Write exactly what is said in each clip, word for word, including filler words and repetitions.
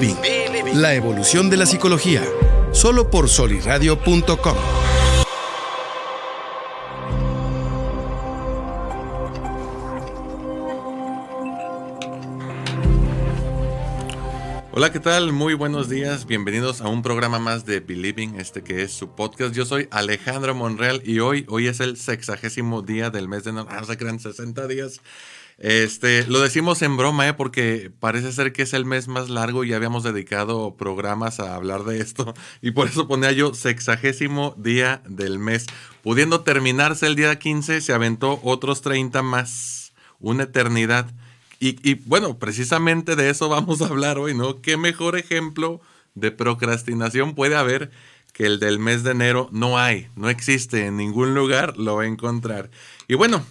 Beliving, la evolución de la psicología, solo por soliradio punto com. Hola, ¿qué tal? Muy buenos días. Bienvenidos a un programa más de Beliving, este que es su podcast. Yo soy Alejandro Monreal y hoy, hoy es el sexagésimo día del mes de noviembre. Ah, se crean sesenta días. Este, lo decimos en broma, ¿eh? Porque parece ser que es el mes más largo y ya habíamos dedicado programas a hablar de esto. Y por eso ponía yo sexagésimo día del mes. Pudiendo terminarse el día quince, se aventó otros treinta más. Una eternidad. Y, y bueno, precisamente de eso vamos a hablar hoy, ¿no? ¿Qué mejor ejemplo de procrastinación puede haber que el del mes de enero? No hay, no existe, en ningún lugar lo va a encontrar. Y bueno,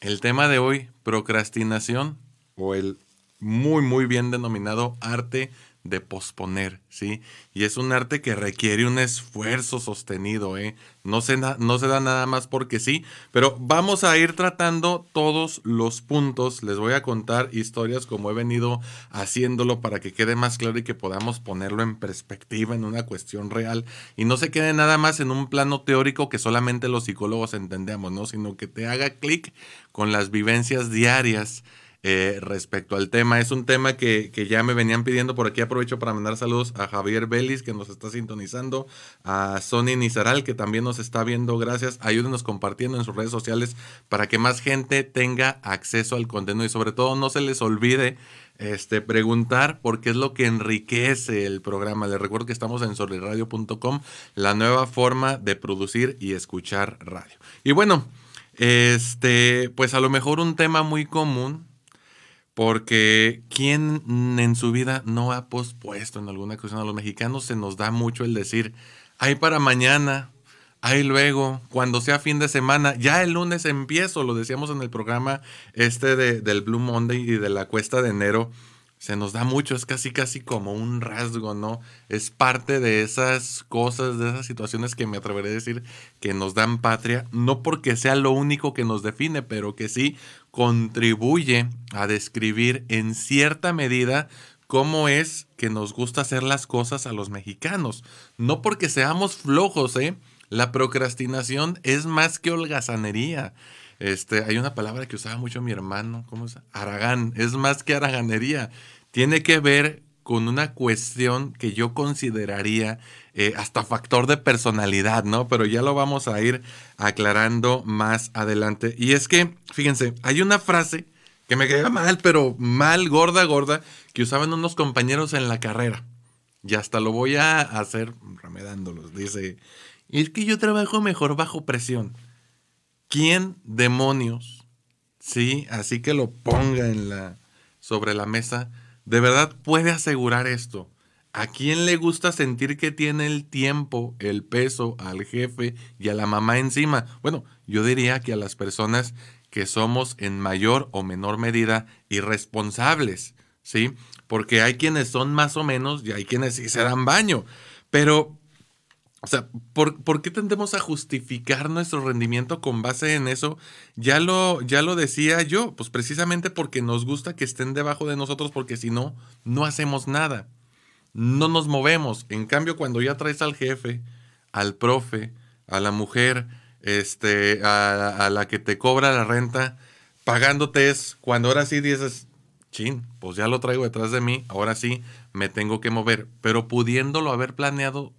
el tema de hoy, procrastinación o el muy, muy bien denominado arte de posponer, ¿sí? Y es un arte que requiere un esfuerzo sostenido, ¿eh? No se, no se da nada más porque sí, pero vamos a ir tratando todos los puntos. Les voy a contar historias como he venido haciéndolo para que quede más claro y que podamos ponerlo en perspectiva, en una cuestión real, y no se quede nada más en un plano teórico que solamente los psicólogos entendemos, ¿no? Sino que te haga clic con las vivencias diarias. Eh, respecto al tema, es un tema que, que ya me venían pidiendo por aquí. Aprovecho para mandar saludos a Javier Vélez, que nos está sintonizando, a Sonny Nizaral, que también nos está viendo. Gracias, ayúdenos compartiendo en sus redes sociales para que más gente tenga acceso al contenido y sobre todo no se les olvide Este, preguntar, porque es lo que enriquece el programa. Les recuerdo que estamos en soliradio punto com, la nueva forma de producir y escuchar radio. Y bueno, este, pues a lo mejor un tema muy común, porque ¿quién en su vida no ha pospuesto en alguna ocasión? A los mexicanos se nos da mucho el decir, hay para mañana, hay luego, cuando sea fin de semana, ya el lunes empiezo. Lo decíamos en el programa este de, del Blue Monday y de la cuesta de enero. Se nos da mucho, es casi casi como un rasgo, ¿no? Es parte de esas cosas, de esas situaciones que me atreveré a decir que nos dan patria, no porque sea lo único que nos define, pero que sí contribuye a describir en cierta medida cómo es que nos gusta hacer las cosas a los mexicanos. No porque seamos flojos, ¿eh? La procrastinación es más que holgazanería. Este, hay una palabra que usaba mucho mi hermano, ¿cómo es? Aragán. Es más que haraganería. Tiene que ver con una cuestión que yo consideraría eh, hasta factor de personalidad, ¿no? Pero ya lo vamos a ir aclarando más adelante. Y es que, fíjense, hay una frase que me queda mal, pero mal, gorda, gorda, que usaban unos compañeros en la carrera. Y hasta lo voy a hacer remedándolos. Dice, es que yo trabajo mejor bajo presión. ¿Quién demonios? Sí, así que lo ponga en la, sobre la mesa. ¿De verdad puede asegurar esto? ¿A quién le gusta sentir que tiene el tiempo, el peso, al jefe y a la mamá encima? Bueno, yo diría que a las personas que somos en mayor o menor medida irresponsables, ¿sí? Porque hay quienes son más o menos y hay quienes sí se dan baño. Pero, o sea, ¿por, ¿por qué tendemos a justificar nuestro rendimiento con base en eso? Ya lo, ya lo decía yo, pues precisamente porque nos gusta que estén debajo de nosotros, porque si no, no hacemos nada, no nos movemos. En cambio, cuando ya traes al jefe, al profe, a la mujer, este, a, a la que te cobra la renta, pagándote es cuando ahora sí dices, chin, pues ya lo traigo detrás de mí, ahora sí me tengo que mover. Pero pudiéndolo haber planeado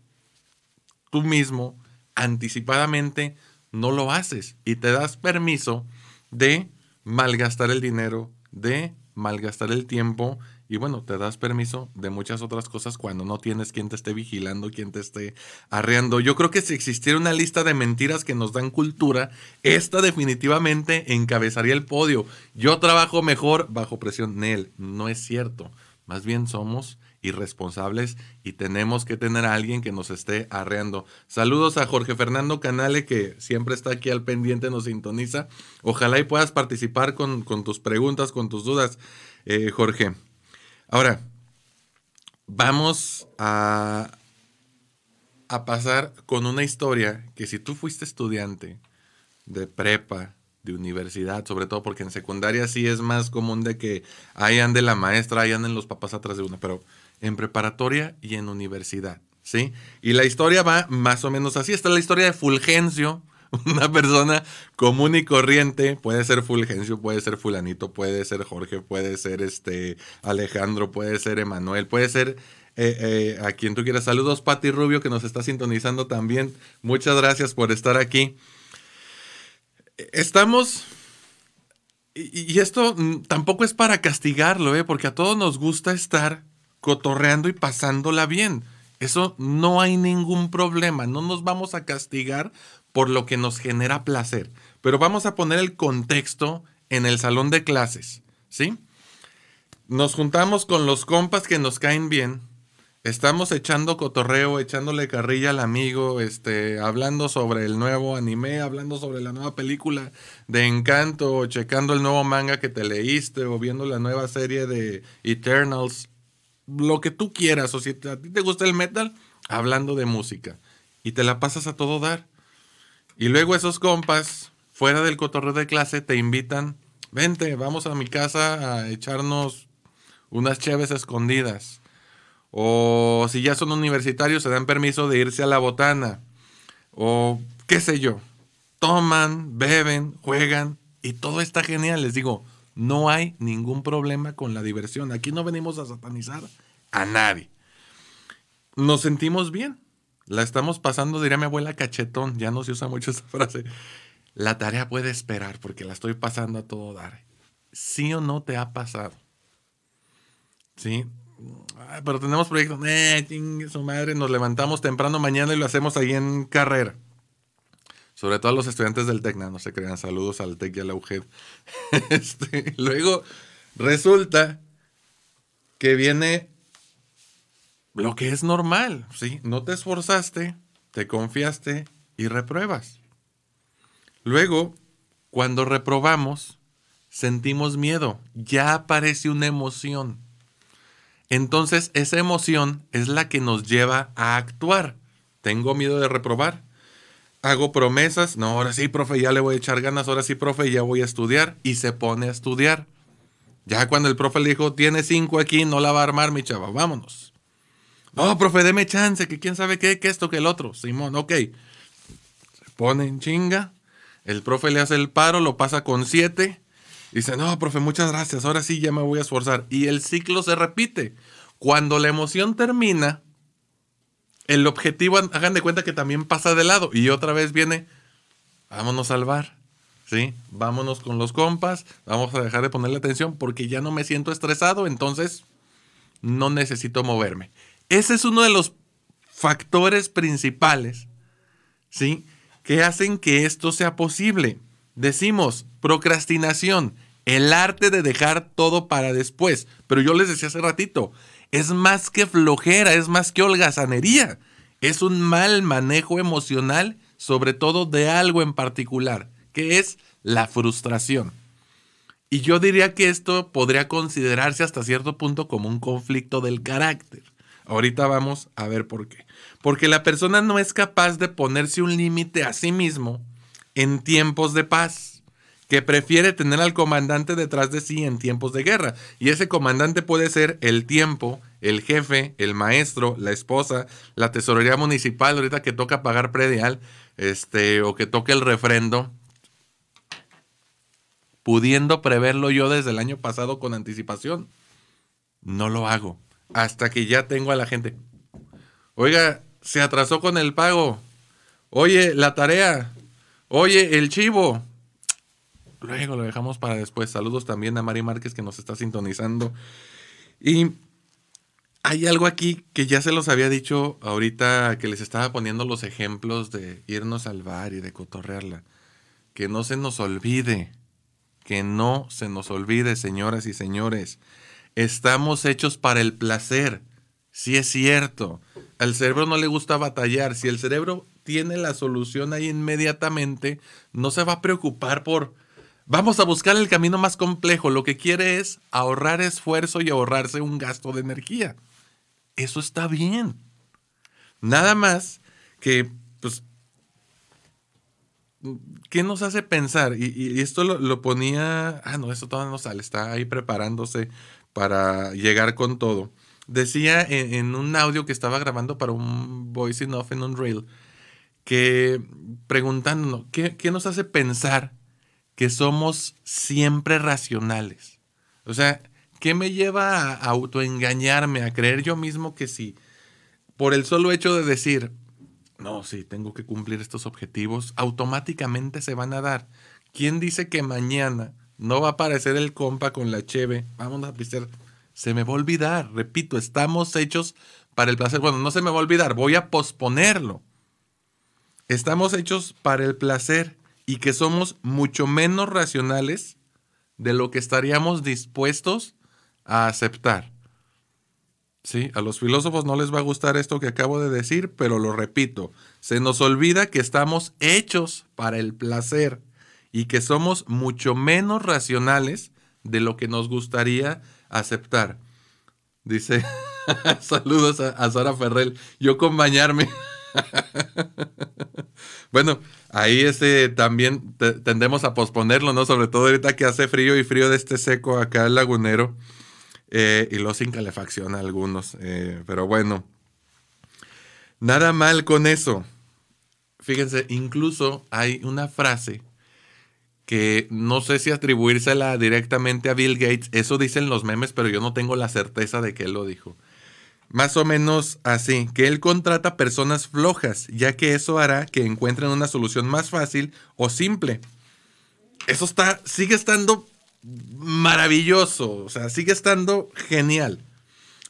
tú mismo, anticipadamente, no lo haces y te das permiso de malgastar el dinero, de malgastar el tiempo y bueno, te das permiso de muchas otras cosas cuando no tienes quien te esté vigilando, quien te esté arreando. Yo creo que si existiera una lista de mentiras que nos dan cultura, esta definitivamente encabezaría el podio. Yo trabajo mejor bajo presión. Nel, no es cierto. Más bien somos irresponsables y tenemos que tener a alguien que nos esté arreando. Saludos a Jorge Fernando Canale, que siempre está aquí al pendiente, nos sintoniza. Ojalá y puedas participar con, con tus preguntas, con tus dudas, eh, Jorge. Ahora, vamos a, a pasar con una historia que si tú fuiste estudiante de prepa, de universidad, sobre todo porque en secundaria sí es más común de que ahí ande la maestra, ahí anden los papás atrás de uno, pero en preparatoria y en universidad, ¿sí? Y la historia va más o menos así. Esta es la historia de Fulgencio, una persona común y corriente. Puede ser Fulgencio, puede ser fulanito, puede ser Jorge, puede ser este Alejandro, puede ser Emanuel, puede ser eh, eh, a quien tú quieras. Saludos, Pati Rubio, que nos está sintonizando también. Muchas gracias por estar aquí. Estamos... Y esto tampoco es para castigarlo, ¿eh? Porque a todos nos gusta estar cotorreando y pasándola bien. Eso no hay ningún problema. No nos vamos a castigar por lo que nos genera placer. Pero vamos a poner el contexto en el salón de clases, ¿sí? Nos juntamos con los compas que nos caen bien. Estamos echando cotorreo, echándole carrilla al amigo, este, hablando sobre el nuevo anime, hablando sobre la nueva película de Encanto, o checando el nuevo manga que te leíste, o viendo la nueva serie de Eternals, lo que tú quieras. O si te, a ti te gusta el metal, hablando de música. Y te la pasas a todo dar. Y luego esos compas, fuera del cotorreo de clase, te invitan, vente, vamos a mi casa a echarnos unas cheves escondidas. O si ya son universitarios, se dan permiso de irse a la botana. O qué sé yo. Toman, beben, juegan y todo está genial. Les digo, no hay ningún problema con la diversión. Aquí no venimos a satanizar a nadie. Nos sentimos bien. La estamos pasando, diría mi abuela, cachetón. Ya no se usa mucho esa frase. La tarea puede esperar porque la estoy pasando a todo dar. ¿Sí o no te ha pasado? ¿Sí? Ay, pero tenemos proyectos, eh, chingue su madre, nos levantamos temprano mañana y lo hacemos ahí en carrera. Sobre todo a los estudiantes del TEC, no se crean, saludos al TEC y a la U G E D. Este, luego resulta que viene lo que es normal, ¿sí? No te esforzaste, te confiaste y repruebas. Luego, cuando reprobamos, sentimos miedo, ya aparece una emoción. Entonces, esa emoción es la que nos lleva a actuar. Tengo miedo de reprobar. Hago promesas. No, ahora sí, profe, ya le voy a echar ganas. Ahora sí, profe, ya voy a estudiar. Y se pone a estudiar. Ya cuando el profe le dijo, tiene cinco aquí, no la va a armar, mi chava. Vámonos. No, profe, deme chance, que quién sabe qué, que esto, que el otro. Simón, ok. Se pone en chinga. El profe le hace el paro, lo pasa con siete. Dice, no, profe, muchas gracias, ahora sí ya me voy a esforzar. Y el ciclo se repite. Cuando la emoción termina, el objetivo, hagan de cuenta que también pasa de lado. Y otra vez viene, vámonos al bar, ¿sí? Vámonos con los compas, vamos a dejar de ponerle atención porque ya no me siento estresado, entonces no necesito moverme. Ese es uno de los factores principales, ¿sí? Que hacen que esto sea posible. Decimos, procrastinación. El arte de dejar todo para después. Pero yo les decía hace ratito, es más que flojera, es más que holgazanería. Es un mal manejo emocional, sobre todo de algo en particular, que es la frustración. Y yo diría que esto podría considerarse hasta cierto punto como un conflicto del carácter. Ahorita vamos a ver por qué. Porque la persona no es capaz de ponerse un límite a sí mismo en tiempos de paz, que prefiere tener al comandante detrás de sí en tiempos de guerra. Y ese comandante puede ser el tiempo, el jefe, el maestro, la esposa, la tesorería municipal, ahorita que toca pagar predial, este, o que toque el refrendo. Pudiendo preverlo yo desde el año pasado con anticipación, no lo hago. Hasta que ya tengo a la gente. Oiga, se atrasó con el pago. Oye, la tarea. Oye, el chivo. Luego lo dejamos para después. Saludos también a Mari Márquez que nos está sintonizando. Y hay algo aquí que ya se los había dicho ahorita que les estaba poniendo los ejemplos de irnos al bar y de cotorrearla. Que no se nos olvide, que no se nos olvide, señoras y señores. Estamos hechos para el placer. Sí es cierto. Al cerebro no le gusta batallar. Si el cerebro tiene la solución ahí inmediatamente, no se va a preocupar por... Vamos a buscar el camino más complejo. Lo que quiere es ahorrar esfuerzo y ahorrarse un gasto de energía. Eso está bien. Nada más que, pues, ¿qué nos hace pensar? Y, y esto lo, lo ponía... Ah, no, esto todavía no sale. Está ahí preparándose para llegar con todo. Decía en, en un audio que estaba grabando para un voicing off en Unreal, que preguntándonos, ¿qué, qué nos hace pensar que somos siempre racionales? O sea, ¿qué me lleva a autoengañarme, a creer yo mismo que sí? Por el solo hecho de decir, no, sí, tengo que cumplir estos objetivos, automáticamente se van a dar. ¿Quién dice que mañana no va a aparecer el compa con la cheve? Vamos a pisar. Se me va a olvidar, repito, estamos hechos para el placer. Bueno, no se me va a olvidar, voy a posponerlo. Estamos hechos para el placer y que somos mucho menos racionales de lo que estaríamos dispuestos a aceptar. Sí, a los filósofos no les va a gustar esto que acabo de decir, pero lo repito, se nos olvida que estamos hechos para el placer y que somos mucho menos racionales de lo que nos gustaría aceptar. Dice, saludos a, a Sara Ferrell, yo con bañarme. Bueno, ahí ese también te, tendemos a posponerlo, ¿no? Sobre todo ahorita que hace frío y frío de este seco acá el lagunero, eh, y lo sin calefacción a algunos, eh, pero bueno, nada mal con eso. Fíjense, incluso hay una frase que no sé si atribuírsela directamente a Bill Gates, eso dicen los memes, pero yo no tengo la certeza de que él lo dijo. Más o menos así, que él contrata personas flojas, ya que eso hará que encuentren una solución más fácil o simple. Eso está, sigue estando maravilloso, o sea, sigue estando genial.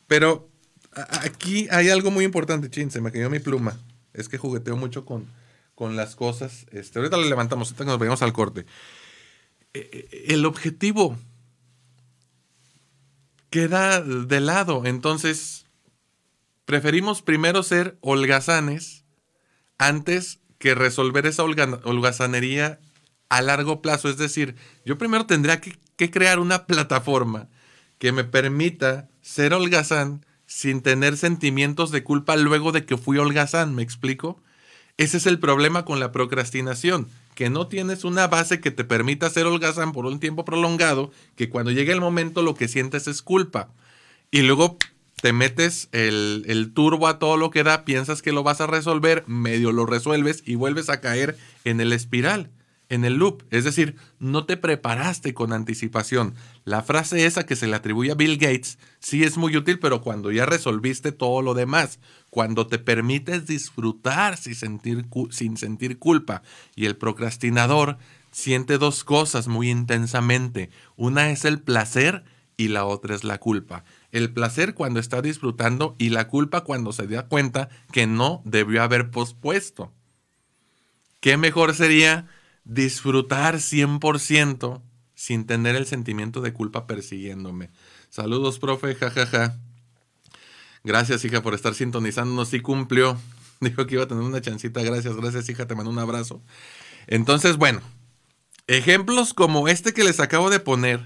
Pero aquí hay algo muy importante, chin, se me cayó mi pluma. Es que jugueteo mucho con... con las cosas. Este, ahorita le levantamos, ahorita nos vayamos al corte. El objetivo queda de lado. Entonces, preferimos primero ser holgazanes antes que resolver esa holga, holgazanería a largo plazo. Es decir, yo primero tendría que, que crear una plataforma que me permita ser holgazán sin tener sentimientos de culpa luego de que fui holgazán. ¿Me explico? Ese es el problema con la procrastinación, que no tienes una base que te permita ser holgazán por un tiempo prolongado, que cuando llegue el momento lo que sientes es culpa. Y luego te metes el, el turbo a todo lo que da, piensas que lo vas a resolver, medio lo resuelves y vuelves a caer en el espiral, en el loop. Es decir, no te preparaste con anticipación. La frase esa que se le atribuye a Bill Gates sí es muy útil, pero cuando ya resolviste todo lo demás, cuando te permites disfrutar sin sentir, sin sentir culpa. Y el procrastinador siente dos cosas muy intensamente. Una es el placer y la otra es la culpa. El placer cuando está disfrutando y la culpa cuando se da cuenta que no debió haber pospuesto. ¿Qué mejor sería disfrutar cien por ciento sin tener el sentimiento de culpa persiguiéndome? Saludos, profe, jajaja. Ja, ja. Gracias, hija, por estar sintonizándonos. Sí cumplió. Dijo que iba a tener una chancita. Gracias, gracias, hija. Te mando un abrazo. Entonces, bueno, ejemplos como este que les acabo de poner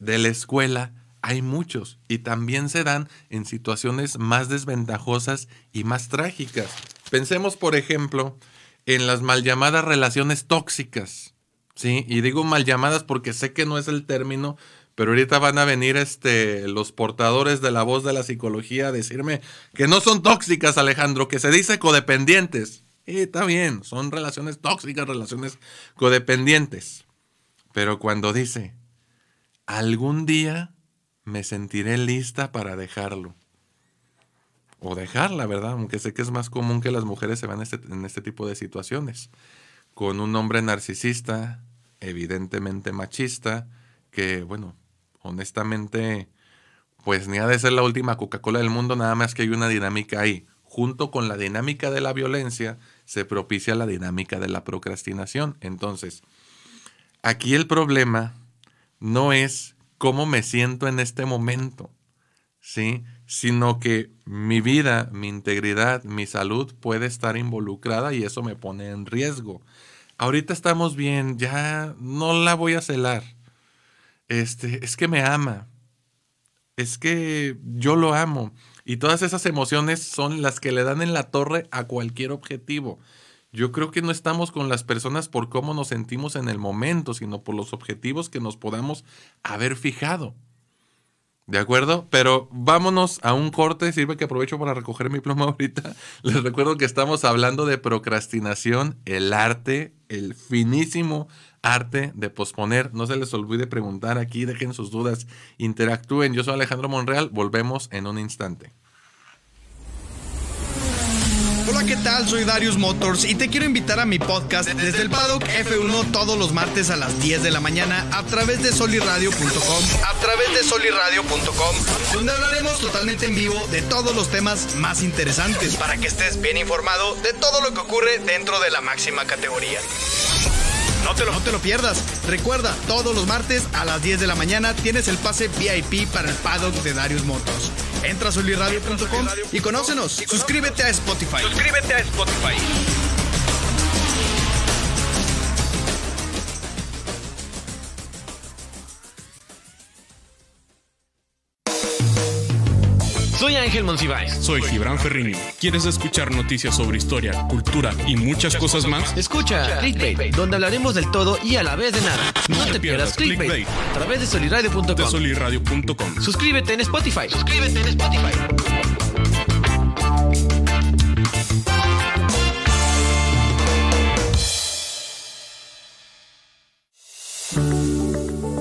de la escuela, hay muchos. Y también se dan en situaciones más desventajosas y más trágicas. Pensemos, por ejemplo, en las mal llamadas relaciones tóxicas. ¿Sí? Y digo mal llamadas porque sé que no es el término, pero ahorita van a venir este, los portadores de la voz de la psicología a decirme que no son tóxicas, Alejandro, que se dice codependientes. Y está bien, son relaciones tóxicas, relaciones codependientes. Pero cuando dice, algún día me sentiré lista para dejarlo. O dejarla, ¿verdad? Aunque sé que es más común que las mujeres se van este, en este tipo de situaciones. Con un hombre narcisista, evidentemente machista, que, bueno, honestamente, pues ni ha de ser la última Coca-Cola del mundo, nada más que hay una dinámica ahí. Junto con la dinámica de la violencia, se propicia la dinámica de la procrastinación. Entonces, aquí el problema no es cómo me siento en este momento, ¿sí? Sino que mi vida, mi integridad, mi salud puede estar involucrada y eso me pone en riesgo. Ahorita estamos bien, ya no la voy a celar. Este, es que me ama, es que yo lo amo. Y todas esas emociones son las que le dan en la torre a cualquier objetivo. Yo creo que no estamos con las personas por cómo nos sentimos en el momento, sino por los objetivos que nos podamos haber fijado. ¿De acuerdo? Pero vámonos a un corte. Sirve que aprovecho para recoger mi pluma ahorita. Les recuerdo que estamos hablando de procrastinación, el arte, el finísimo arte de posponer. No se les olvide preguntar aquí, dejen sus dudas, interactúen. Yo soy Alejandro Monreal. Volvemos en un instante. Hola, ¿qué tal? Soy Darius Motors y te quiero invitar a mi podcast Desde el Paddock F uno todos los martes a las diez de la mañana a través de soliradio punto com, a través de soliradio punto com, donde hablaremos totalmente en vivo de todos los temas más interesantes para que estés bien informado de todo lo que ocurre dentro de la máxima categoría. No te, lo, no te lo pierdas. Recuerda, todos los martes a las diez de la mañana tienes el pase V I P para el paddock de Darius Motors. Entra a soliradio punto com y conócenos. Suscríbete a Spotify. Suscríbete a Spotify. Soy Ángel Monsiváis. Soy Gibran Ferrini. ¿Quieres escuchar noticias sobre historia, cultura y muchas cosas más? Escucha Clickbait, donde hablaremos del todo y a la vez de nada. No, no te, te pierdas, pierdas Clickbait a través de soliradio punto com. De soliradio punto com. Suscríbete en Spotify. Suscríbete en Spotify.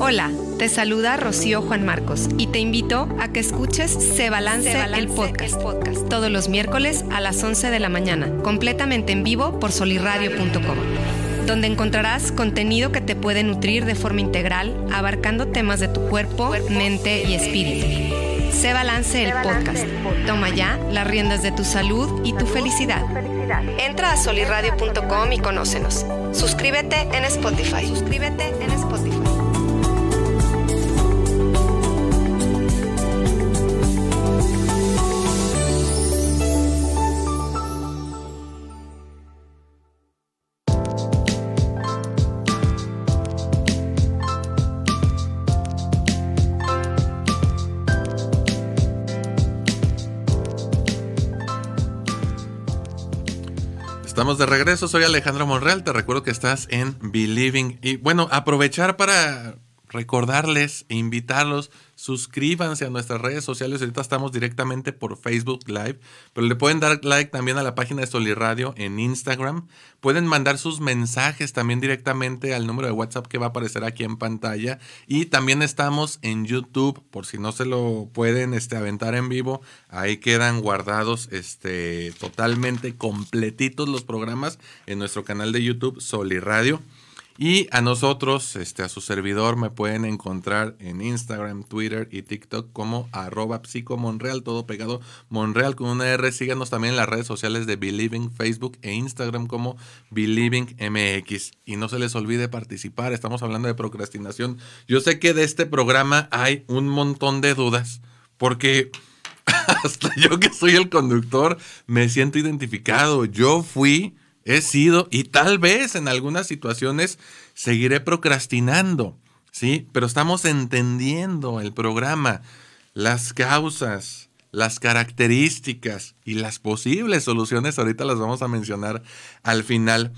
Hola, te saluda Rocío Juan Marcos y te invito a que escuches Se Balance, Se Balance el, podcast, el podcast todos los miércoles a las once de la mañana, completamente en vivo por soliradio punto com, donde encontrarás contenido que te puede nutrir de forma integral, abarcando temas de tu cuerpo, cuerpo mente y espíritu. Se Balance el podcast. Toma ya las riendas de tu salud y tu felicidad. Entra a soliradio punto com y conócenos. Suscríbete en Spotify. Suscríbete en Spotify. Estamos de regreso, soy Alejandro Monreal, te recuerdo que estás en Beliving. Y bueno, aprovechar para recordarles e invitarlos, suscríbanse a nuestras redes sociales, ahorita estamos directamente por Facebook Live, pero le pueden dar like también a la página de Soliradio en Instagram, pueden mandar sus mensajes también directamente al número de WhatsApp que va a aparecer aquí en pantalla, y también estamos en YouTube, por si no se lo pueden este, aventar en vivo, ahí quedan guardados este, totalmente completitos los programas en nuestro canal de YouTube Soliradio. Y a nosotros, este, a su servidor, me pueden encontrar en Instagram, Twitter y TikTok como arroba psicomonreal, todo pegado, Monreal con una R. Síganos también en las redes sociales de Beliving, Facebook e Instagram como beliving punto m x. Y no se les olvide participar, estamos hablando de procrastinación. Yo sé que de este programa hay un montón de dudas, porque hasta yo que soy el conductor me siento identificado. Yo fui... He sido, y tal vez en algunas situaciones seguiré procrastinando, ¿sí? Pero estamos entendiendo el programa, las causas, las características y las posibles soluciones. Ahorita las vamos a mencionar al final.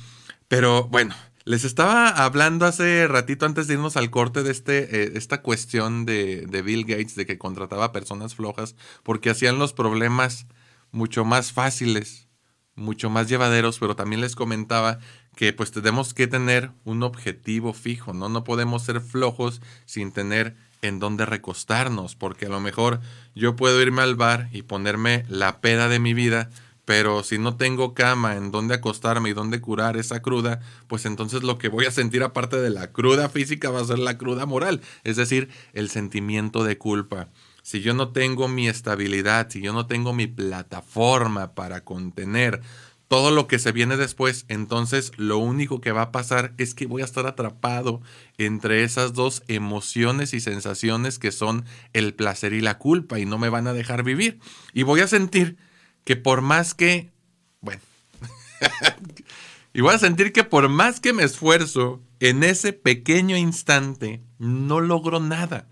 Pero bueno, les estaba hablando hace ratito antes de irnos al corte de este, eh, esta cuestión de, de Bill Gates, de que contrataba personas flojas porque hacían los problemas mucho más fáciles, mucho más llevaderos, pero también les comentaba que pues tenemos que tener un objetivo fijo, ¿no? No podemos ser flojos sin tener en dónde recostarnos, porque a lo mejor yo puedo irme al bar y ponerme la peda de mi vida, pero si no tengo cama en donde acostarme y donde curar esa cruda, pues entonces lo que voy a sentir aparte de la cruda física va a ser la cruda moral, es decir, el sentimiento de culpa. Si yo no tengo mi estabilidad, si yo no tengo mi plataforma para contener todo lo que se viene después, entonces lo único que va a pasar es que voy a estar atrapado entre esas dos emociones y sensaciones que son el placer y la culpa, y no me van a dejar vivir. Y voy a sentir que por más que... Bueno... y voy a sentir que por más que me esfuerzo, en ese pequeño instante no logro nada,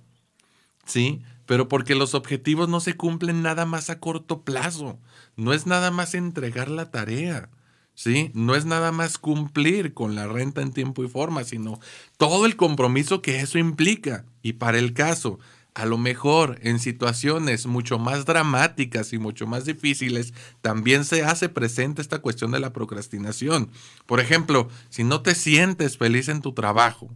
¿sí? Pero porque los objetivos no se cumplen nada más a corto plazo. No es nada más entregar la tarea, ¿sí? No es nada más cumplir con la renta en tiempo y forma, sino todo el compromiso que eso implica. Y para el caso, A lo mejor en situaciones mucho más dramáticas y mucho más difíciles también se hace presente esta cuestión de la procrastinación. Por ejemplo, si no te sientes feliz en tu trabajo,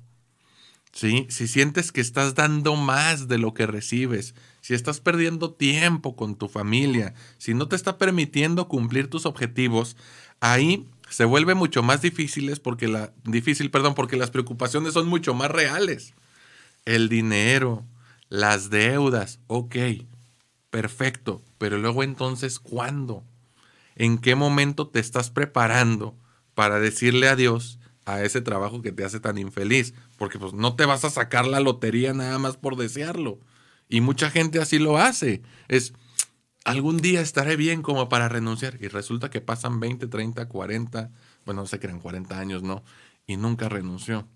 ¿sí? Si sientes que estás dando más de lo que recibes, si estás perdiendo tiempo con tu familia, si no te está permitiendo cumplir tus objetivos, ahí se vuelve mucho más difíciles porque la, difícil perdón, porque las preocupaciones son mucho más reales. El dinero, las deudas, ok, perfecto, pero luego entonces, ¿cuándo? ¿En qué momento te estás preparando para decirle adiós a ese trabajo que te hace tan infeliz? Porque pues no te vas a sacar la lotería nada más por desearlo. Y mucha gente así lo hace. Es, algún día estaré bien como para renunciar. Y resulta que pasan veinte, treinta, cuarenta, bueno, no se crean cuarenta años, ¿no? Y nunca renunció.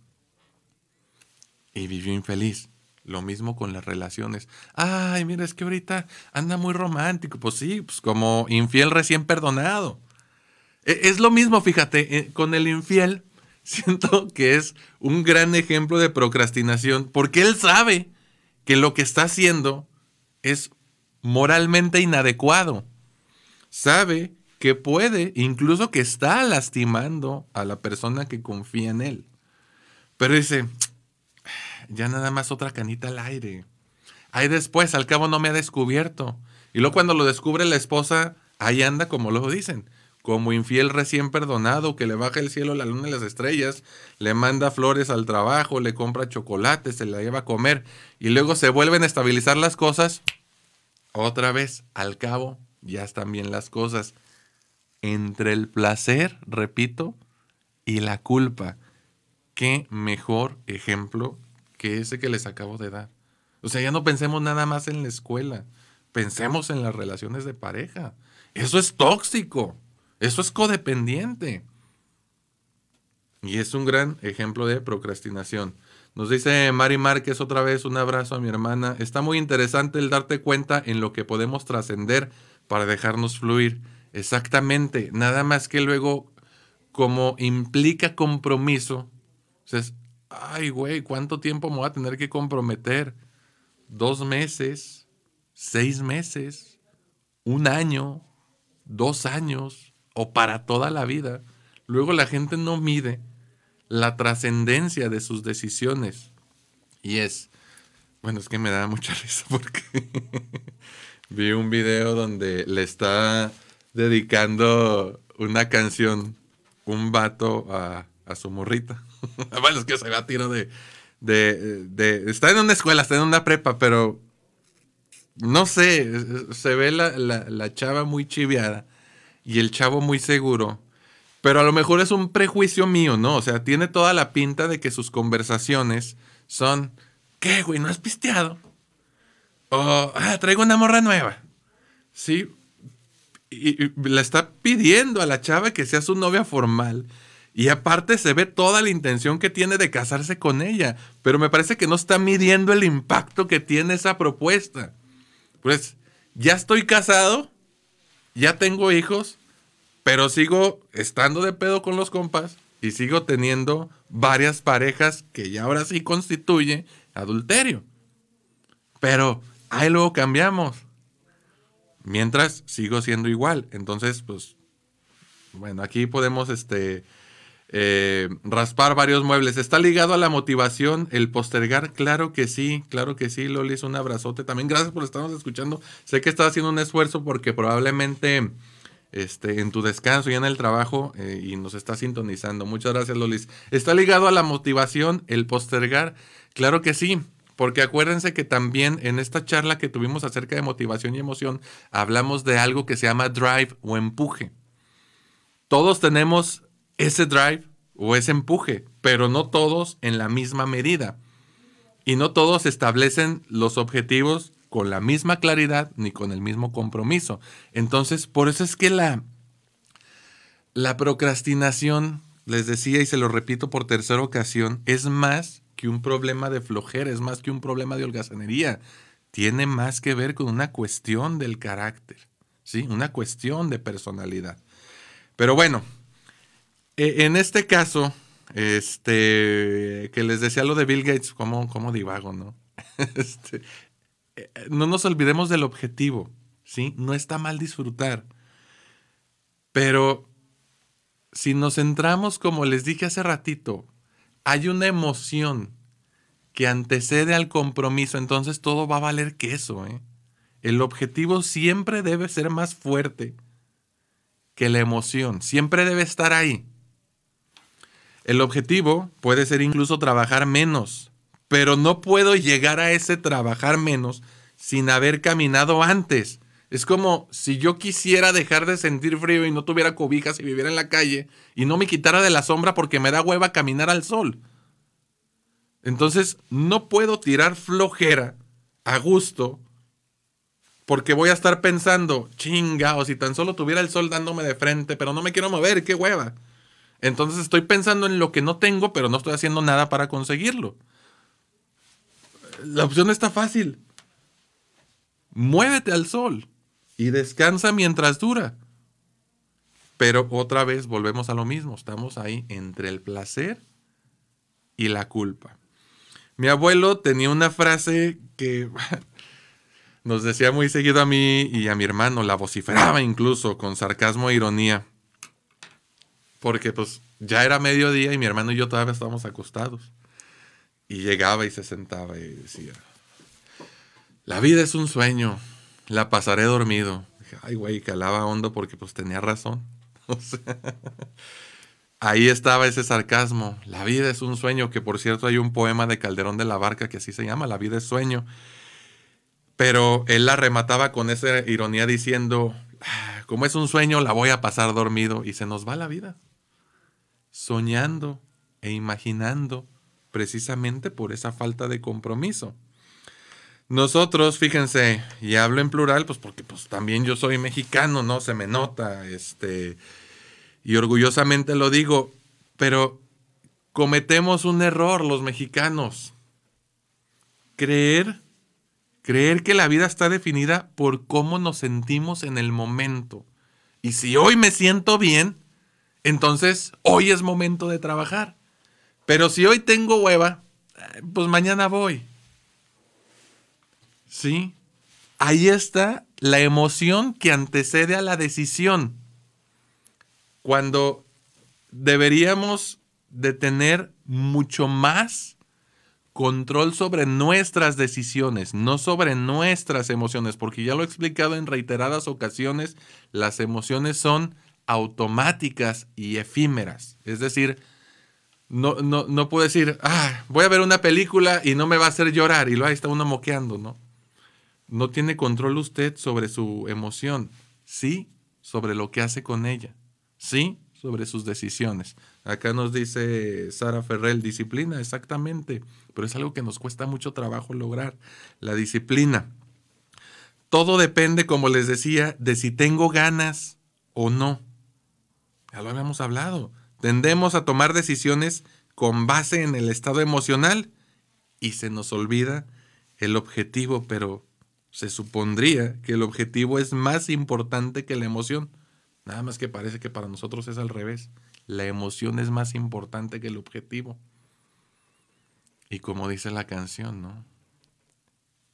Y vivió infeliz. Lo mismo con las relaciones. Ay, mira, es que ahorita anda muy romántico. Pues sí, pues como infiel recién perdonado. Es lo mismo, fíjate, con el infiel siento que es un gran ejemplo de procrastinación porque él sabe que lo que está haciendo es moralmente inadecuado. Sabe que puede, incluso que está lastimando a la persona que confía en él. Pero dice, ya nada más otra canita al aire. Ahí después, al cabo no me ha descubierto. Y luego cuando lo descubre la esposa, ahí anda, como luego dicen, como infiel recién perdonado, que le baja el cielo, la luna y las estrellas, le manda flores al trabajo, le compra chocolate, se la lleva a comer, y luego se vuelven a estabilizar las cosas. Otra vez, al cabo, ya están bien las cosas. Entre el placer, repito, y la culpa. Qué mejor ejemplo que ese que les acabo de dar. O sea, ya no pensemos nada más en la escuela. Pensemos en las relaciones de pareja. Eso es tóxico. Eso es codependiente. Y es un gran ejemplo de procrastinación. Nos dice Mari Márquez otra vez, un abrazo a mi hermana. Está muy interesante el darte cuenta en lo que podemos trascender para dejarnos fluir. Exactamente. Nada más que luego, como implica compromiso, o sea, es, ay, güey, ¿cuánto tiempo me voy a tener que comprometer? ¿Dos meses? ¿Seis meses? ¿Un año? ¿Dos años? ¿O para toda la vida? Luego la gente no mide la trascendencia de sus decisiones. Y es, bueno, es que me da mucha risa porque vi un video donde le está dedicando una canción un vato a, a su morrita. Bueno, es que se va a tiro de, de, de... Está en una escuela, está en una prepa, pero no sé, se ve la, la, la chava muy chiviada y el chavo muy seguro. Pero a lo mejor es un prejuicio mío, ¿no? O sea, tiene toda la pinta de que sus conversaciones son, ¿qué, güey? ¿No has pisteado? O, ah, traigo una morra nueva. Sí, y, y la está pidiendo a la chava que sea su novia formal. Y aparte se ve toda la intención que tiene de casarse con ella. Pero me parece que no está midiendo el impacto que tiene esa propuesta. Pues, ya estoy casado, ya tengo hijos, pero sigo estando de pedo con los compas y sigo teniendo varias parejas que ya ahora sí constituye adulterio. Pero ahí luego cambiamos. Mientras, sigo siendo igual. Entonces, pues, bueno, aquí podemos, este... Eh, raspar varios muebles. ¿Está ligado a la motivación el postergar? Claro que sí, claro que sí, Lolis, un abrazote. También gracias por estarnos escuchando. Sé que estás haciendo un esfuerzo porque probablemente este, en tu descanso y en el trabajo eh, y nos estás sintonizando. Muchas gracias, Lolis. ¿Está ligado a la motivación el postergar? Claro que sí, porque acuérdense que también en esta charla que tuvimos acerca de motivación y emoción hablamos de algo que se llama drive o empuje. Todos tenemos ese drive o ese empuje, pero no todos en la misma medida. Y no todos establecen los objetivos con la misma claridad ni con el mismo compromiso. Entonces, por eso es que la, la procrastinación, les decía y se lo repito por tercera ocasión, es más que un problema de flojera, es más que un problema de holgazanería. Tiene más que ver con una cuestión del carácter, ¿sí? Una cuestión de personalidad. Pero bueno, en este caso, este, que les decía lo de Bill Gates, ¿cómo, cómo divago, no? Este, no nos olvidemos del objetivo, ¿sí? No está mal disfrutar. Pero si nos centramos, como les dije hace ratito, hay una emoción que antecede al compromiso, entonces todo va a valer queso, ¿eh? El objetivo siempre debe ser más fuerte que la emoción. Siempre debe estar ahí. El objetivo puede ser incluso trabajar menos, pero no puedo llegar a ese trabajar menos sin haber caminado antes. Es como si yo quisiera dejar de sentir frío y no tuviera cobijas y viviera en la calle y no me quitara de la sombra porque me da hueva caminar al sol. Entonces, no puedo tirar flojera a gusto porque voy a estar pensando, chinga, o si tan solo tuviera el sol dándome de frente, pero no me quiero mover, qué hueva. Entonces estoy pensando en lo que no tengo, pero no estoy haciendo nada para conseguirlo. La opción está fácil. Muévete al sol y descansa mientras dura. Pero otra vez volvemos a lo mismo. Estamos ahí entre el placer y la culpa. Mi abuelo tenía una frase que nos decía muy seguido a mí y a mi hermano. La vociferaba incluso con sarcasmo e ironía. Porque pues ya era mediodía y mi hermano y yo todavía estábamos acostados. Y llegaba y se sentaba y decía, la vida es un sueño, la pasaré dormido. Dije, ay güey, calaba hondo porque pues tenía razón. O sea, ahí estaba ese sarcasmo. La vida es un sueño, que por cierto hay un poema de Calderón de la Barca que así se llama, La vida es sueño. Pero él la remataba con esa ironía diciendo, como es un sueño, la voy a pasar dormido. Y se nos va la vida, soñando e imaginando, precisamente por esa falta de compromiso. Nosotros, fíjense, y hablo en plural, pues porque pues, también yo soy mexicano, ¿no? Se me nota, este, y orgullosamente lo digo, pero cometemos un error los mexicanos. Creer, creer que la vida está definida por cómo nos sentimos en el momento. Y si hoy me siento bien, entonces hoy es momento de trabajar. Pero si hoy tengo hueva, pues mañana voy. ¿Sí? Ahí está la emoción que antecede a la decisión. Cuando deberíamos de tener mucho más control sobre nuestras decisiones, no sobre nuestras emociones, porque ya lo he explicado en reiteradas ocasiones, las emociones son automáticas y efímeras. Es decir, No, no, no puedo decir, ah, voy a ver una película y no me va a hacer llorar. Y luego ahí está uno moqueando, ¿no? No tiene control usted sobre su emoción. Sí, sobre lo que hace con ella. Sí, sobre sus decisiones. Acá nos dice Sara Ferrell, disciplina, exactamente. Pero es algo que nos cuesta mucho trabajo lograr, la disciplina. Todo depende, como les decía, de si tengo ganas o no. Ya lo habíamos hablado. Tendemos a tomar decisiones con base en el estado emocional y se nos olvida el objetivo, pero se supondría que el objetivo es más importante que la emoción. Nada más que parece que para nosotros es al revés. La emoción es más importante que el objetivo. Y como dice la canción, ¿no?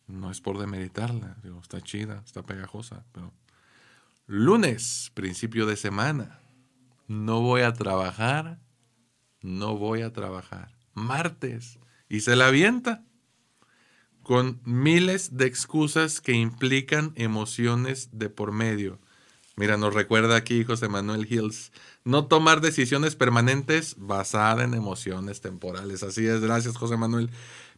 No es por demeritarla, digo, está chida, está pegajosa, pero lunes, principio de semana. No voy a trabajar, no voy a trabajar. Martes. Y se la avienta con miles de excusas que implican emociones de por medio. Mira, nos recuerda aquí José Manuel Hills. No tomar decisiones permanentes basadas en emociones temporales. Así es, gracias José Manuel.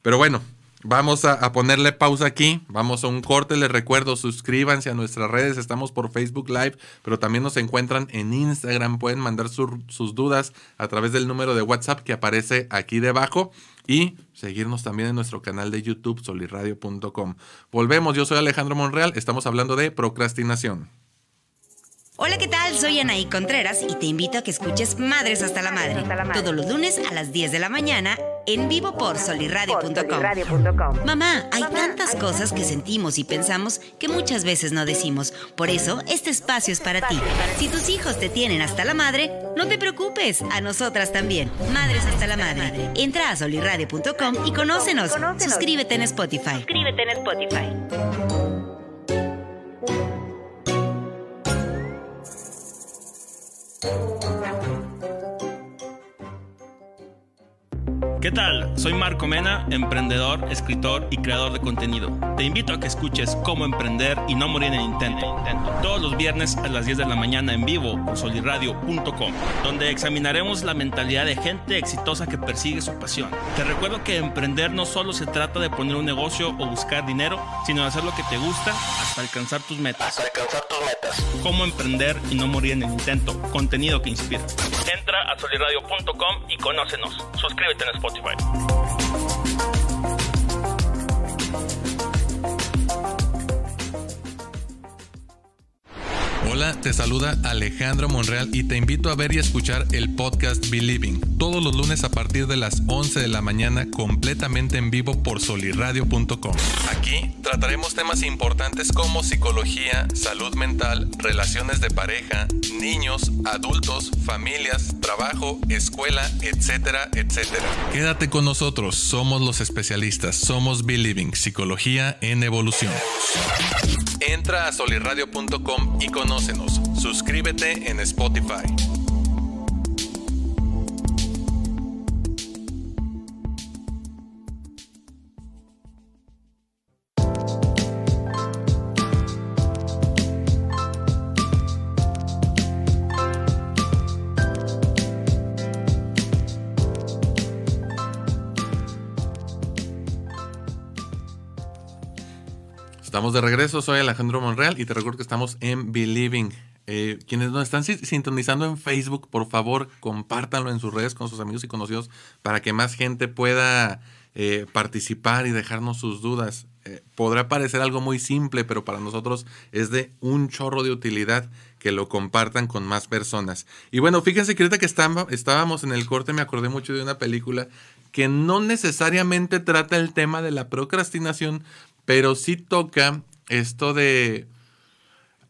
Pero bueno, vamos a, a ponerle pausa aquí, vamos a un corte, les recuerdo, suscríbanse a nuestras redes, estamos por Facebook Live, pero también nos encuentran en Instagram, pueden mandar su, sus dudas a través del número de WhatsApp que aparece aquí debajo y seguirnos también en nuestro canal de YouTube, soliradio punto com. Volvemos, yo soy Alejandro Monreal, estamos hablando de procrastinación. Hola, ¿qué tal? Soy Anaí Contreras y te invito a que escuches Madres hasta la Madre todos los lunes a las diez de la mañana en vivo por soliradio punto com. Mamá, hay tantas cosas que sentimos y pensamos que muchas veces no decimos. Por eso, este espacio es para ti. Si tus hijos te tienen hasta la madre, no te preocupes, a nosotras también. Madres hasta la Madre. Entra a soliradio punto com y conócenos. Suscríbete en Spotify. Suscríbete en Spotify. ¿Qué tal? Soy Marco Mena, emprendedor, escritor y creador de contenido. Te invito a que escuches Cómo Emprender y No Morir en el Intento, todos los viernes a las diez de la mañana en vivo por soliradio punto com, donde examinaremos la mentalidad de gente exitosa que persigue su pasión. Te recuerdo que emprender no solo se trata de poner un negocio o buscar dinero, sino de hacer lo que te gusta hasta alcanzar tus metas. Hasta alcanzar tus metas. Cómo Emprender y No Morir en el Intento, contenido que inspira. Entra a soliradio punto com y conócenos. Suscríbete en Spotify. Hola, te saluda Alejandro Monreal y te invito a ver y escuchar el podcast Beliving todos los lunes a partir de las once de la mañana, completamente en vivo por soliradio punto com. Aquí trataremos temas importantes como psicología, salud mental, relaciones de pareja, niños, adultos, familias, trabajo, escuela, etcétera, etcétera. Quédate con nosotros, somos los especialistas, somos Beliving, psicología en evolución. Entra a soliradio punto com y conócenos. Suscríbete en Spotify. Estamos de regreso, soy Alejandro Monreal y te recuerdo que estamos en Beliving. Eh, quienes nos están sintonizando en Facebook, por favor, compártanlo en sus redes con sus amigos y conocidos para que más gente pueda eh, participar y dejarnos sus dudas. Eh, podrá parecer algo muy simple, pero para nosotros es de un chorro de utilidad que lo compartan con más personas. Y bueno, fíjense que ahorita que está, estábamos en el corte me acordé mucho de una película que no necesariamente trata el tema de la procrastinación, pero sí toca esto de,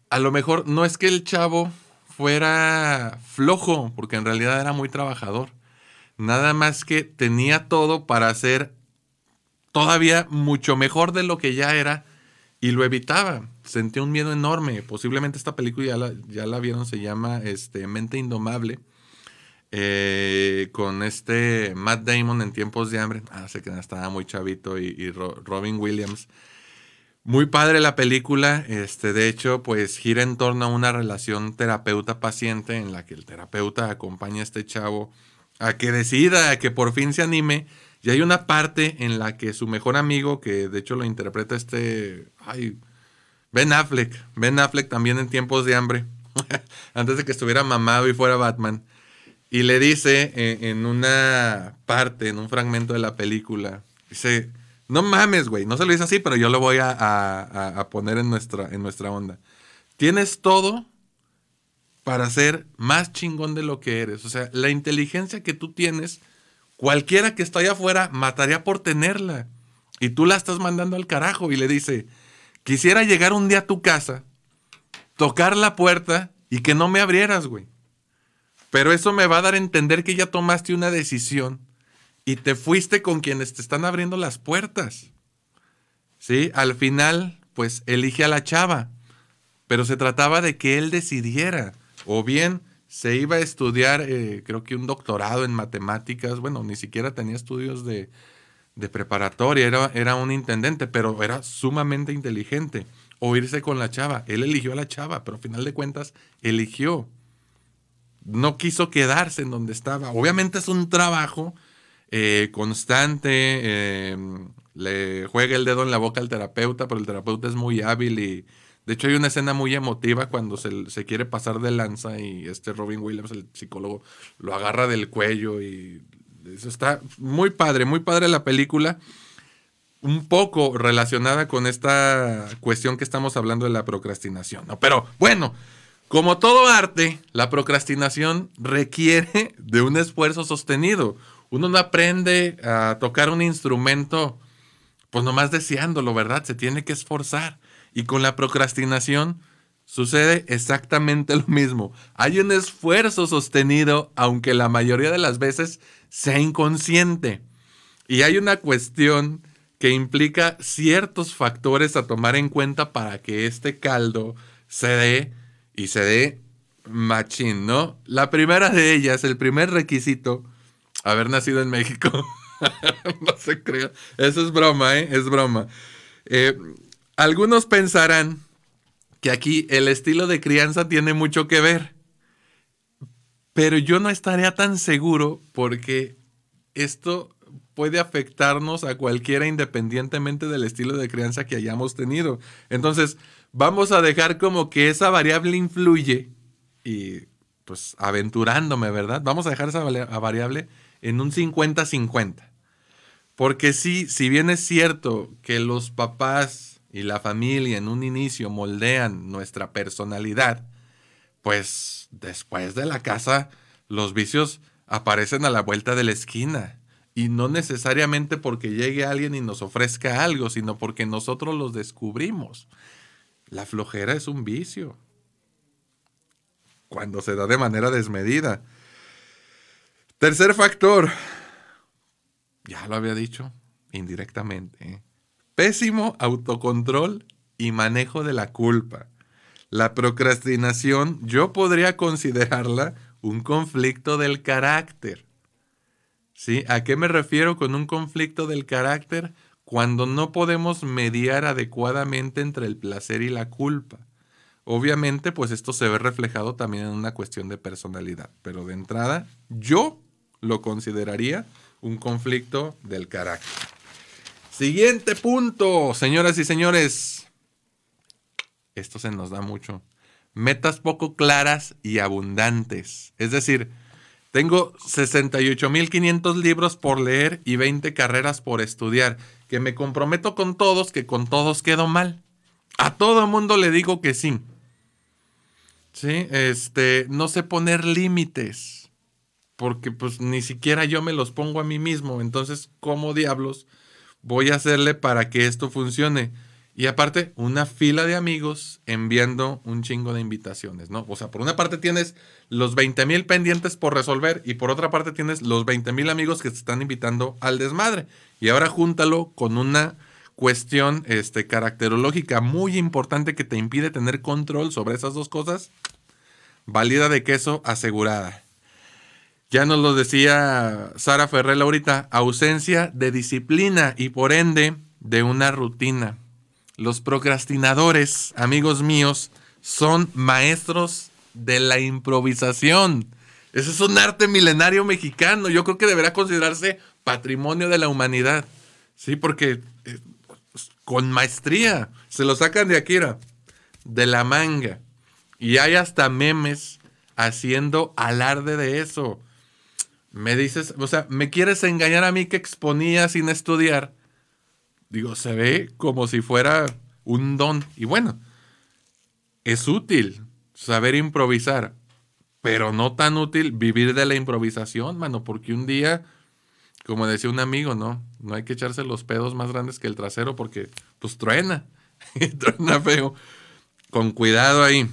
a lo mejor no es que el chavo fuera flojo, porque en realidad era muy trabajador. Nada más que tenía todo para hacer todavía mucho mejor de lo que ya era y lo evitaba. Sentía un miedo enorme. Posiblemente esta película ya la, ya la vieron, se llama este, Mente Indomable. Eh, con este Matt Damon en Tiempos de Hambre. Ah, sé que estaba muy chavito. Y, y Robin Williams. Muy padre la película. Este, de hecho, pues gira en torno a una relación terapeuta-paciente en la que el terapeuta acompaña a este chavo a que decida, a que por fin se anime. Y hay una parte en la que su mejor amigo, que de hecho lo interpreta este... Ay, Ben Affleck. Ben Affleck también en Tiempos de Hambre. Antes de que estuviera mamado y fuera Batman. Y le dice eh, en una parte, en un fragmento de la película, dice, no mames, güey, no se lo dice así, pero yo lo voy a, a, a poner en nuestra, en nuestra onda. Tienes todo para ser más chingón de lo que eres. O sea, la inteligencia que tú tienes, cualquiera que está allá afuera mataría por tenerla. Y tú la estás mandando al carajo. Y le dice, quisiera llegar un día a tu casa, tocar la puerta y que no me abrieras, güey. Pero eso me va a dar a entender que ya tomaste una decisión y te fuiste con quienes te están abriendo las puertas. ¿Sí? Al final, pues, elige a la chava. Pero se trataba de que él decidiera. O bien, se iba a estudiar, eh, creo que un doctorado en matemáticas. Bueno, ni siquiera tenía estudios de, de preparatoria. Era, era un intendente, pero era sumamente inteligente. O irse con la chava. Él eligió a la chava, pero al final de cuentas, eligió. No quiso quedarse en donde estaba. Obviamente es un trabajo eh, constante. Eh, le juega el dedo en la boca al terapeuta, pero el terapeuta es muy hábil y... De hecho, hay una escena muy emotiva cuando se, se quiere pasar de lanza y este Robin Williams, el psicólogo, lo agarra del cuello y... Eso está muy padre, muy padre la película. Un poco relacionada con esta cuestión que estamos hablando de la procrastinación, ¿no? Pero, bueno... Como todo arte, la procrastinación requiere de un esfuerzo sostenido. Uno no aprende a tocar un instrumento pues nomás deseándolo, ¿verdad? Se tiene que esforzar. Y con la procrastinación sucede exactamente lo mismo. Hay un esfuerzo sostenido, aunque la mayoría de las veces sea inconsciente. Y hay una cuestión que implica ciertos factores a tomar en cuenta para que este caldo se dé y se dé machín, ¿no? La primera de ellas, el primer requisito, haber nacido en México. No se crea. Eso es broma, ¿eh? Es broma. Eh, algunos pensarán que aquí el estilo de crianza tiene mucho que ver. Pero yo no estaría tan seguro porque esto puede afectarnos a cualquiera independientemente del estilo de crianza que hayamos tenido. Entonces, vamos a dejar como que esa variable influye y pues aventurándome, ¿verdad? Vamos a dejar esa variable en un cincuenta cincuenta. Porque sí, si bien es cierto que los papás y la familia en un inicio moldean nuestra personalidad, pues después de la casa los vicios aparecen a la vuelta de la esquina. Y no necesariamente porque llegue alguien y nos ofrezca algo, sino porque nosotros los descubrimos. La flojera es un vicio cuando se da de manera desmedida. Tercer factor, ya lo había dicho indirectamente, ¿eh? Pésimo autocontrol y manejo de la culpa. La procrastinación, yo podría considerarla un conflicto del carácter. ¿Sí? ¿A qué me refiero con un conflicto del carácter? Cuando no podemos mediar adecuadamente entre el placer y la culpa. Obviamente, pues esto se ve reflejado también en una cuestión de personalidad, pero de entrada yo lo consideraría un conflicto del carácter. Siguiente punto, señoras y señores. Esto se nos da mucho. Metas poco claras y abundantes. Es decir, tengo sesenta y ocho mil quinientos libros por leer y veinte carreras por estudiar, que me comprometo con todos, que con todos quedo mal. A todo mundo le digo que sí. Sí, este, no sé poner límites, porque pues ni siquiera yo me los pongo a mí mismo. Entonces, ¿cómo diablos voy a hacerle para que esto funcione? Y aparte, una fila de amigos enviando un chingo de invitaciones, ¿no? O sea, por una parte tienes los veinte mil pendientes por resolver y por otra parte tienes los veinte mil amigos que te están invitando al desmadre. Y ahora júntalo con una cuestión este, caracterológica muy importante que te impide tener control sobre esas dos cosas. Valida de queso asegurada. Ya nos lo decía Sara Ferrell ahorita, ausencia de disciplina y por ende de una rutina. Los procrastinadores, amigos míos, son maestros de la improvisación. Ese es un arte milenario mexicano. Yo creo que deberá considerarse patrimonio de la humanidad. Sí, porque eh, con maestría se lo sacan de Akira, de la manga. Y hay hasta memes haciendo alarde de eso. Me dices, o sea, me quieres engañar a mí que exponía sin estudiar. Digo, se ve como si fuera un don. Y bueno, es útil saber improvisar, pero no tan útil vivir de la improvisación, mano, porque un día, como decía un amigo, ¿no? No hay que echarse los pedos más grandes que el trasero porque, pues, truena. Truena feo. Con cuidado ahí.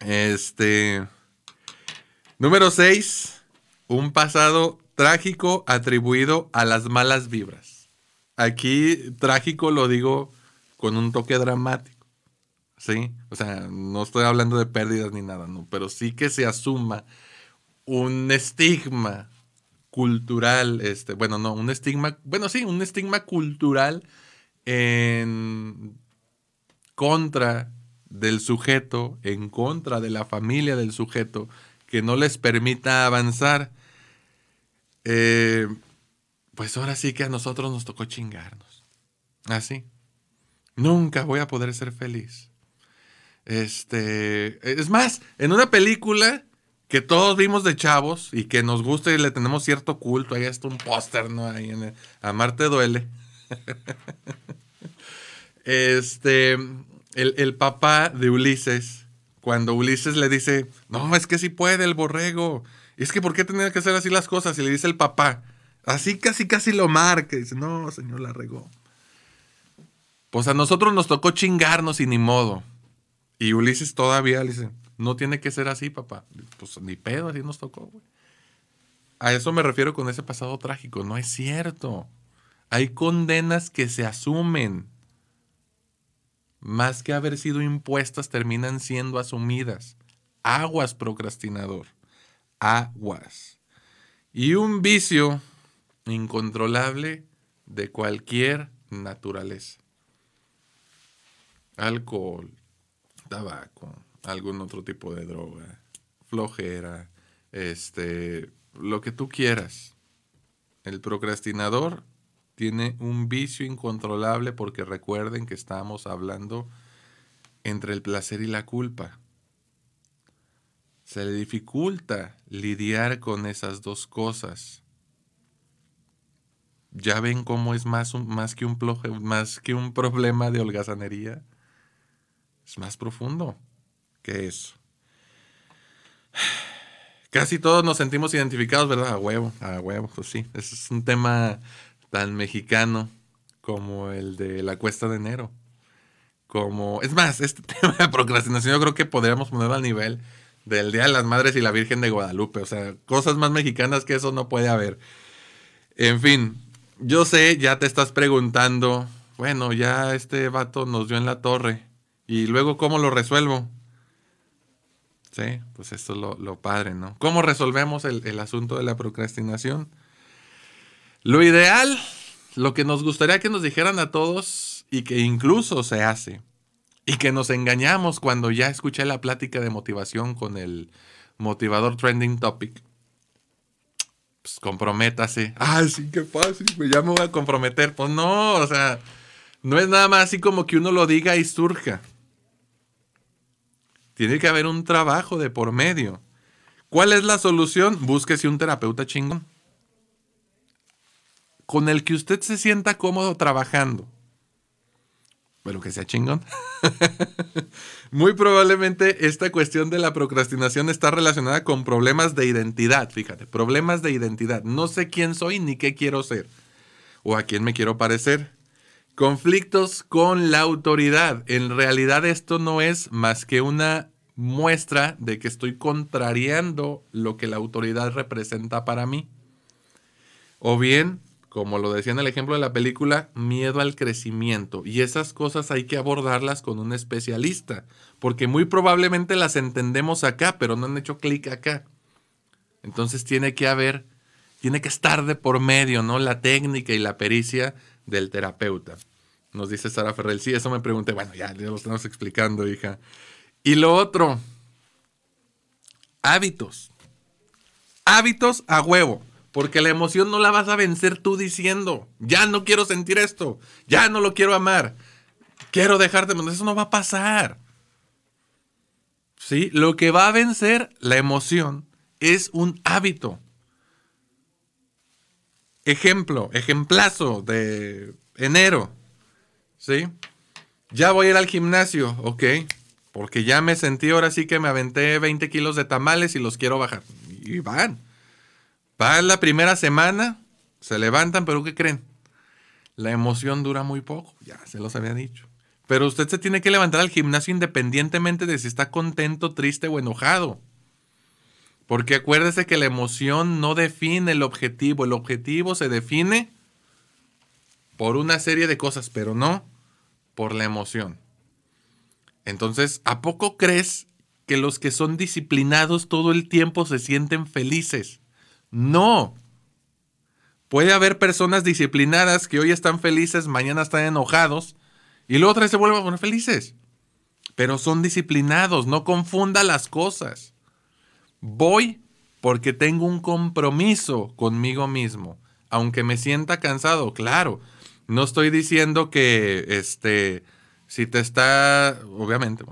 Este. Número seis. Un pasado trágico atribuido a las malas vibras. Aquí, trágico, lo digo con un toque dramático, ¿sí? O sea, no estoy hablando de pérdidas ni nada, no, pero sí que se asuma un estigma cultural, este, bueno, no, un estigma, bueno, sí, un estigma cultural en contra del sujeto, en contra de la familia del sujeto, que no les permita avanzar. Eh... Pues ahora sí que a nosotros nos tocó chingarnos. Así. Nunca voy a poder ser feliz. Este, es más, en una película que todos vimos de chavos y que nos gusta y le tenemos cierto culto, ahí está un póster, ¿no? Ahí en el, Amarte duele. Este, el, el papá de Ulises Cuando Ulises le dice, no, es que sí puede el borrego. Es que ¿por qué tenía que hacer así las cosas? Y le dice el papá, así casi casi lo marca. Y dice, no, señor, la regó. Pues a nosotros nos tocó chingarnos y ni modo. Y Ulises todavía le dice, no tiene que ser así, papá. Pues ni pedo, así nos tocó, güey. A eso me refiero con ese pasado trágico. No es cierto. Hay condenas que se asumen. Más que haber sido impuestas, terminan siendo asumidas. Aguas, procrastinador. Aguas. Y un vicio incontrolable de cualquier naturaleza. Alcohol, tabaco, algún otro tipo de droga, flojera, este, lo que tú quieras. El procrastinador tiene un vicio incontrolable porque recuerden que estamos hablando entre el placer y la culpa. Se le dificulta lidiar con esas dos cosas. ¿Ya ven cómo es más, un, más, que un ploje, más que un problema de holgazanería? Es más profundo que eso. Casi todos nos sentimos identificados, ¿verdad? A huevo, a huevo, pues sí. Ese es un tema tan mexicano como el de la cuesta de enero. Como, es más, este tema de procrastinación yo creo que podríamos ponerlo al nivel del Día de las Madres y la Virgen de Guadalupe. O sea, cosas más mexicanas que eso no puede haber. En fin, yo sé, ya te estás preguntando, bueno, ya este vato nos dio en la torre. ¿Y luego cómo lo resuelvo? Sí, pues esto es lo, lo padre, ¿no? ¿Cómo resolvemos el, el asunto de la procrastinación? Lo ideal, lo que nos gustaría que nos dijeran a todos y que incluso se hace y que nos engañamos cuando ya escuché la plática de motivación con el motivador trending topic, pues comprométase. Ah, sí, qué fácil, pues ya me voy a comprometer. Pues no, o sea, no es nada más así como que uno lo diga y surja. Tiene que haber un trabajo de por medio. ¿Cuál es la solución? Búsquese un terapeuta chingón con el que usted se sienta cómodo trabajando. Pero que sea chingón. Muy probablemente esta cuestión de la procrastinación está relacionada con problemas de identidad. Fíjate, problemas de identidad. No sé quién soy ni qué quiero ser o a quién me quiero parecer. Conflictos con la autoridad. En realidad esto no es más que una muestra de que estoy contrariando lo que la autoridad representa para mí. O bien, como lo decía en el ejemplo de la película, miedo al crecimiento. Y esas cosas hay que abordarlas con un especialista, porque muy probablemente las entendemos acá, pero no han hecho clic acá. Entonces tiene que haber, tiene que estar de por medio, ¿no? La técnica y la pericia del terapeuta. Nos dice Sara Ferrell, sí, eso me pregunté. Bueno, ya, ya lo estamos explicando, hija. Y lo otro, hábitos. Hábitos a huevo. Porque la emoción no la vas a vencer tú diciendo, ya no quiero sentir esto, ya no lo quiero amar, quiero dejarte. Eso no va a pasar. ¿Sí? Lo que va a vencer la emoción es un hábito. Ejemplo, ejemplazo de enero. ¿Sí? Ya voy a ir al gimnasio, ok, porque ya me sentí, ahora sí que me aventé veinte kilos de tamales y los quiero bajar. Y van. Va la primera semana, se levantan, pero ¿qué creen? La emoción dura muy poco, ya se los había dicho. Pero usted se tiene que levantar al gimnasio independientemente de si está contento, triste o enojado. Porque acuérdese que la emoción no define el objetivo. El objetivo se define por una serie de cosas, pero no por la emoción. Entonces, ¿a poco crees que los que son disciplinados todo el tiempo se sienten felices? No. Puede haber personas disciplinadas que hoy están felices, mañana están enojados y luego otra vez se vuelven a poner felices. Pero son disciplinados, no confunda las cosas. Voy porque tengo un compromiso conmigo mismo, aunque me sienta cansado, claro. No estoy diciendo que este, si te está, obviamente,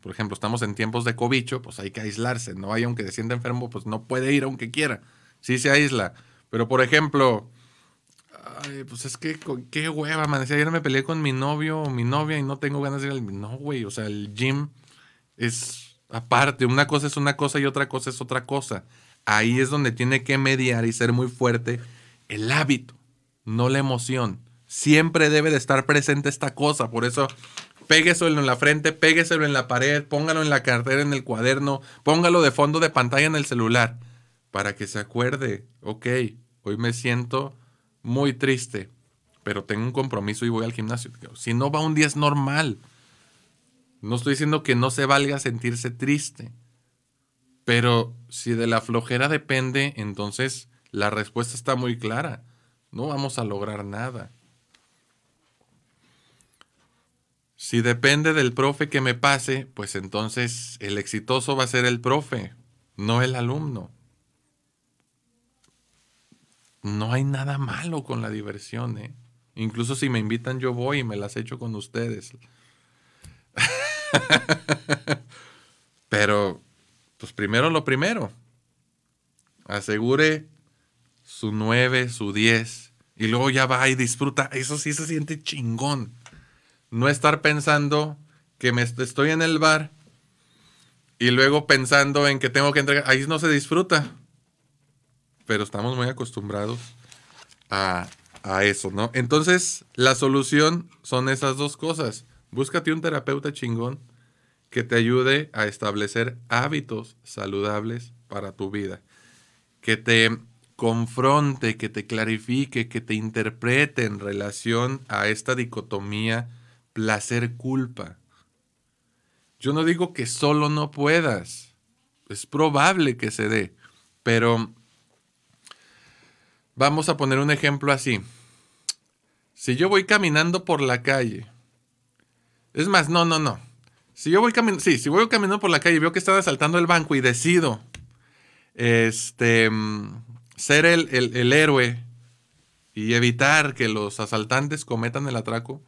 por ejemplo, estamos en tiempos de cobicho, pues hay que aislarse, no hay, aunque se sienta enfermo, pues no puede ir aunque quiera. Sí se aísla. Pero, por ejemplo, ay, pues es que qué hueva, man. Si ayer me peleé con mi novio o mi novia y no tengo ganas de ir al... No, güey, o sea, el gym es aparte. Una cosa es una cosa y otra cosa es otra cosa. Ahí es donde tiene que mediar y ser muy fuerte el hábito, no la emoción. Siempre debe de estar presente esta cosa. Por eso, pégueselo en la frente, pégueselo en la pared, póngalo en la cartera, en el cuaderno, póngalo de fondo de pantalla en el celular, para que se acuerde. Ok, hoy me siento muy triste, pero tengo un compromiso y voy al gimnasio. Si no va un día es normal. No estoy diciendo que no se valga sentirse triste, pero si de la flojera depende, entonces la respuesta está muy clara. No vamos a lograr nada. Si depende del profe que me pase, pues entonces el exitoso va a ser el profe, no el alumno. No hay nada malo con la diversión, ¿eh? Incluso si me invitan, yo voy y me las echo con ustedes. Pero, pues primero lo primero. Asegure su nueve, su diez. Y luego ya va y disfruta. Eso sí se siente chingón. No estar pensando que me estoy en el bar y luego pensando en que tengo que entregar. Ahí no se disfruta. Pero estamos muy acostumbrados a, a eso, ¿no? Entonces, la solución son esas dos cosas. Búscate un terapeuta chingón que te ayude a establecer hábitos saludables para tu vida. Que te confronte, que te clarifique, que te interprete en relación a esta dicotomía placer-culpa. Yo no digo que solo no puedas. Es probable que se dé, pero... vamos a poner un ejemplo así. Si yo voy caminando por la calle, es más, no, no, no. Si yo voy caminando, sí, si voy caminando por la calle y veo que están asaltando el banco y decido este, ser el, el, el héroe y evitar que los asaltantes cometan el atraco,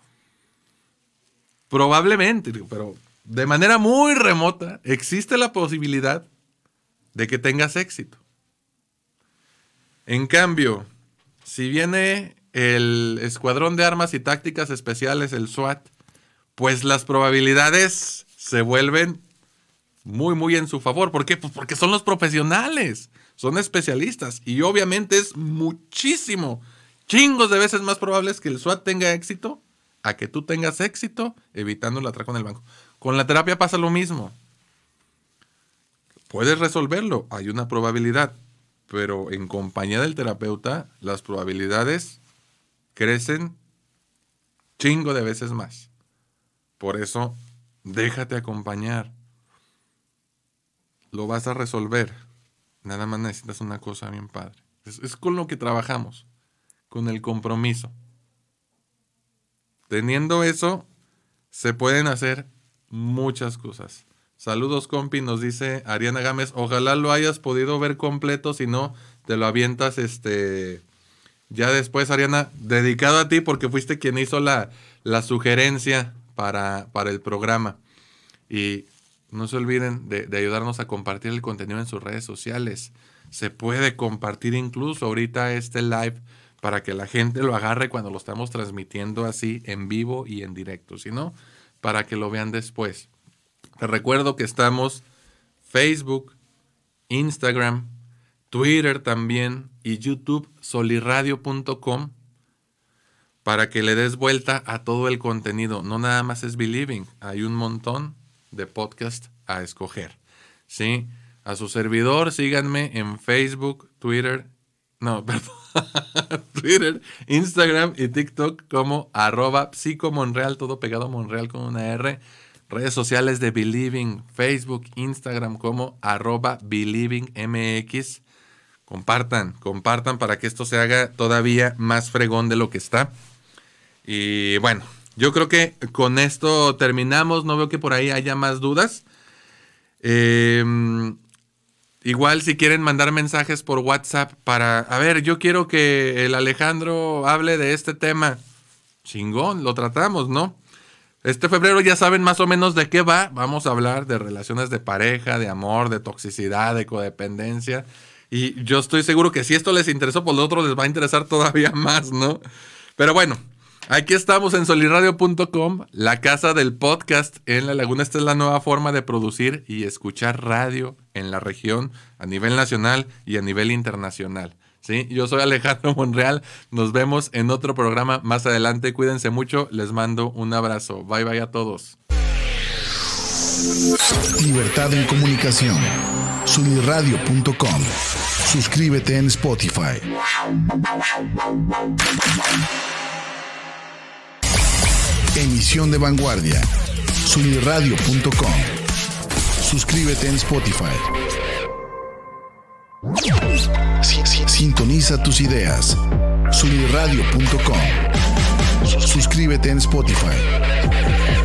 probablemente, pero de manera muy remota, existe la posibilidad de que tengas éxito. En cambio, si viene el Escuadrón de Armas y Tácticas Especiales, el SWAT, pues las probabilidades se vuelven muy, muy en su favor. ¿Por qué? Pues porque son los profesionales, son especialistas y obviamente es muchísimo, chingos de veces más probable que el SWAT tenga éxito a que tú tengas éxito evitando el atraco en el banco. Con la terapia pasa lo mismo. Puedes resolverlo, hay una probabilidad. Pero en compañía del terapeuta, las probabilidades crecen chingo de veces más. Por eso, déjate acompañar. Lo vas a resolver. Nada más necesitas una cosa bien padre. Es, es con lo que trabajamos, con el compromiso. Teniendo eso, se pueden hacer muchas cosas. Saludos, compi, nos dice Ariana Gámez. Ojalá lo hayas podido ver completo, si no, te lo avientas este ya después, Ariana, dedicado a ti porque fuiste quien hizo la, la sugerencia para, para el programa. Y no se olviden de, de ayudarnos a compartir el contenido en sus redes sociales. Se puede compartir incluso ahorita este live para que la gente lo agarre cuando lo estamos transmitiendo así en vivo y en directo, si no, para que lo vean después. Te recuerdo que estamos Facebook, Instagram, Twitter también y YouTube, soliradio punto com, para que le des vuelta a todo el contenido. No nada más es Beliving, hay un montón de podcasts a escoger, ¿sí? A su servidor, síganme en Facebook, Twitter, no, perdón, Twitter, Instagram y TikTok como arroba psicomonreal, todo pegado Monreal con una R. Redes sociales de Beliving, Facebook, Instagram como arroba beliving punto m x. Compartan, compartan para que esto se haga todavía más fregón de lo que está. Y bueno, yo creo que con esto terminamos. No veo que por ahí haya más dudas. Eh, igual si quieren mandar mensajes por WhatsApp para... A ver, yo quiero que el Alejandro hable de este tema. Chingón, lo tratamos, ¿no? Este febrero ya saben más o menos de qué va. Vamos a hablar de relaciones de pareja, de amor, de toxicidad, de codependencia. Y yo estoy seguro que si esto les interesó, pues lo otro les va a interesar todavía más, ¿no? Pero bueno, Aquí estamos en soliradio punto com, la casa del podcast en La Laguna. Esta es la nueva forma de producir y escuchar radio en la región, a nivel nacional y a nivel internacional. ¿Sí? Yo soy Alejandro Monreal. Nos vemos en otro programa más adelante. Cuídense mucho. Les mando un abrazo. Bye, bye a todos. Libertad en comunicación. soliradio punto com. Suscríbete en Spotify. Emisión de vanguardia. soliradio punto com. Suscríbete en Spotify. Sintoniza tus ideas. soliradio punto com. Suscríbete en Spotify.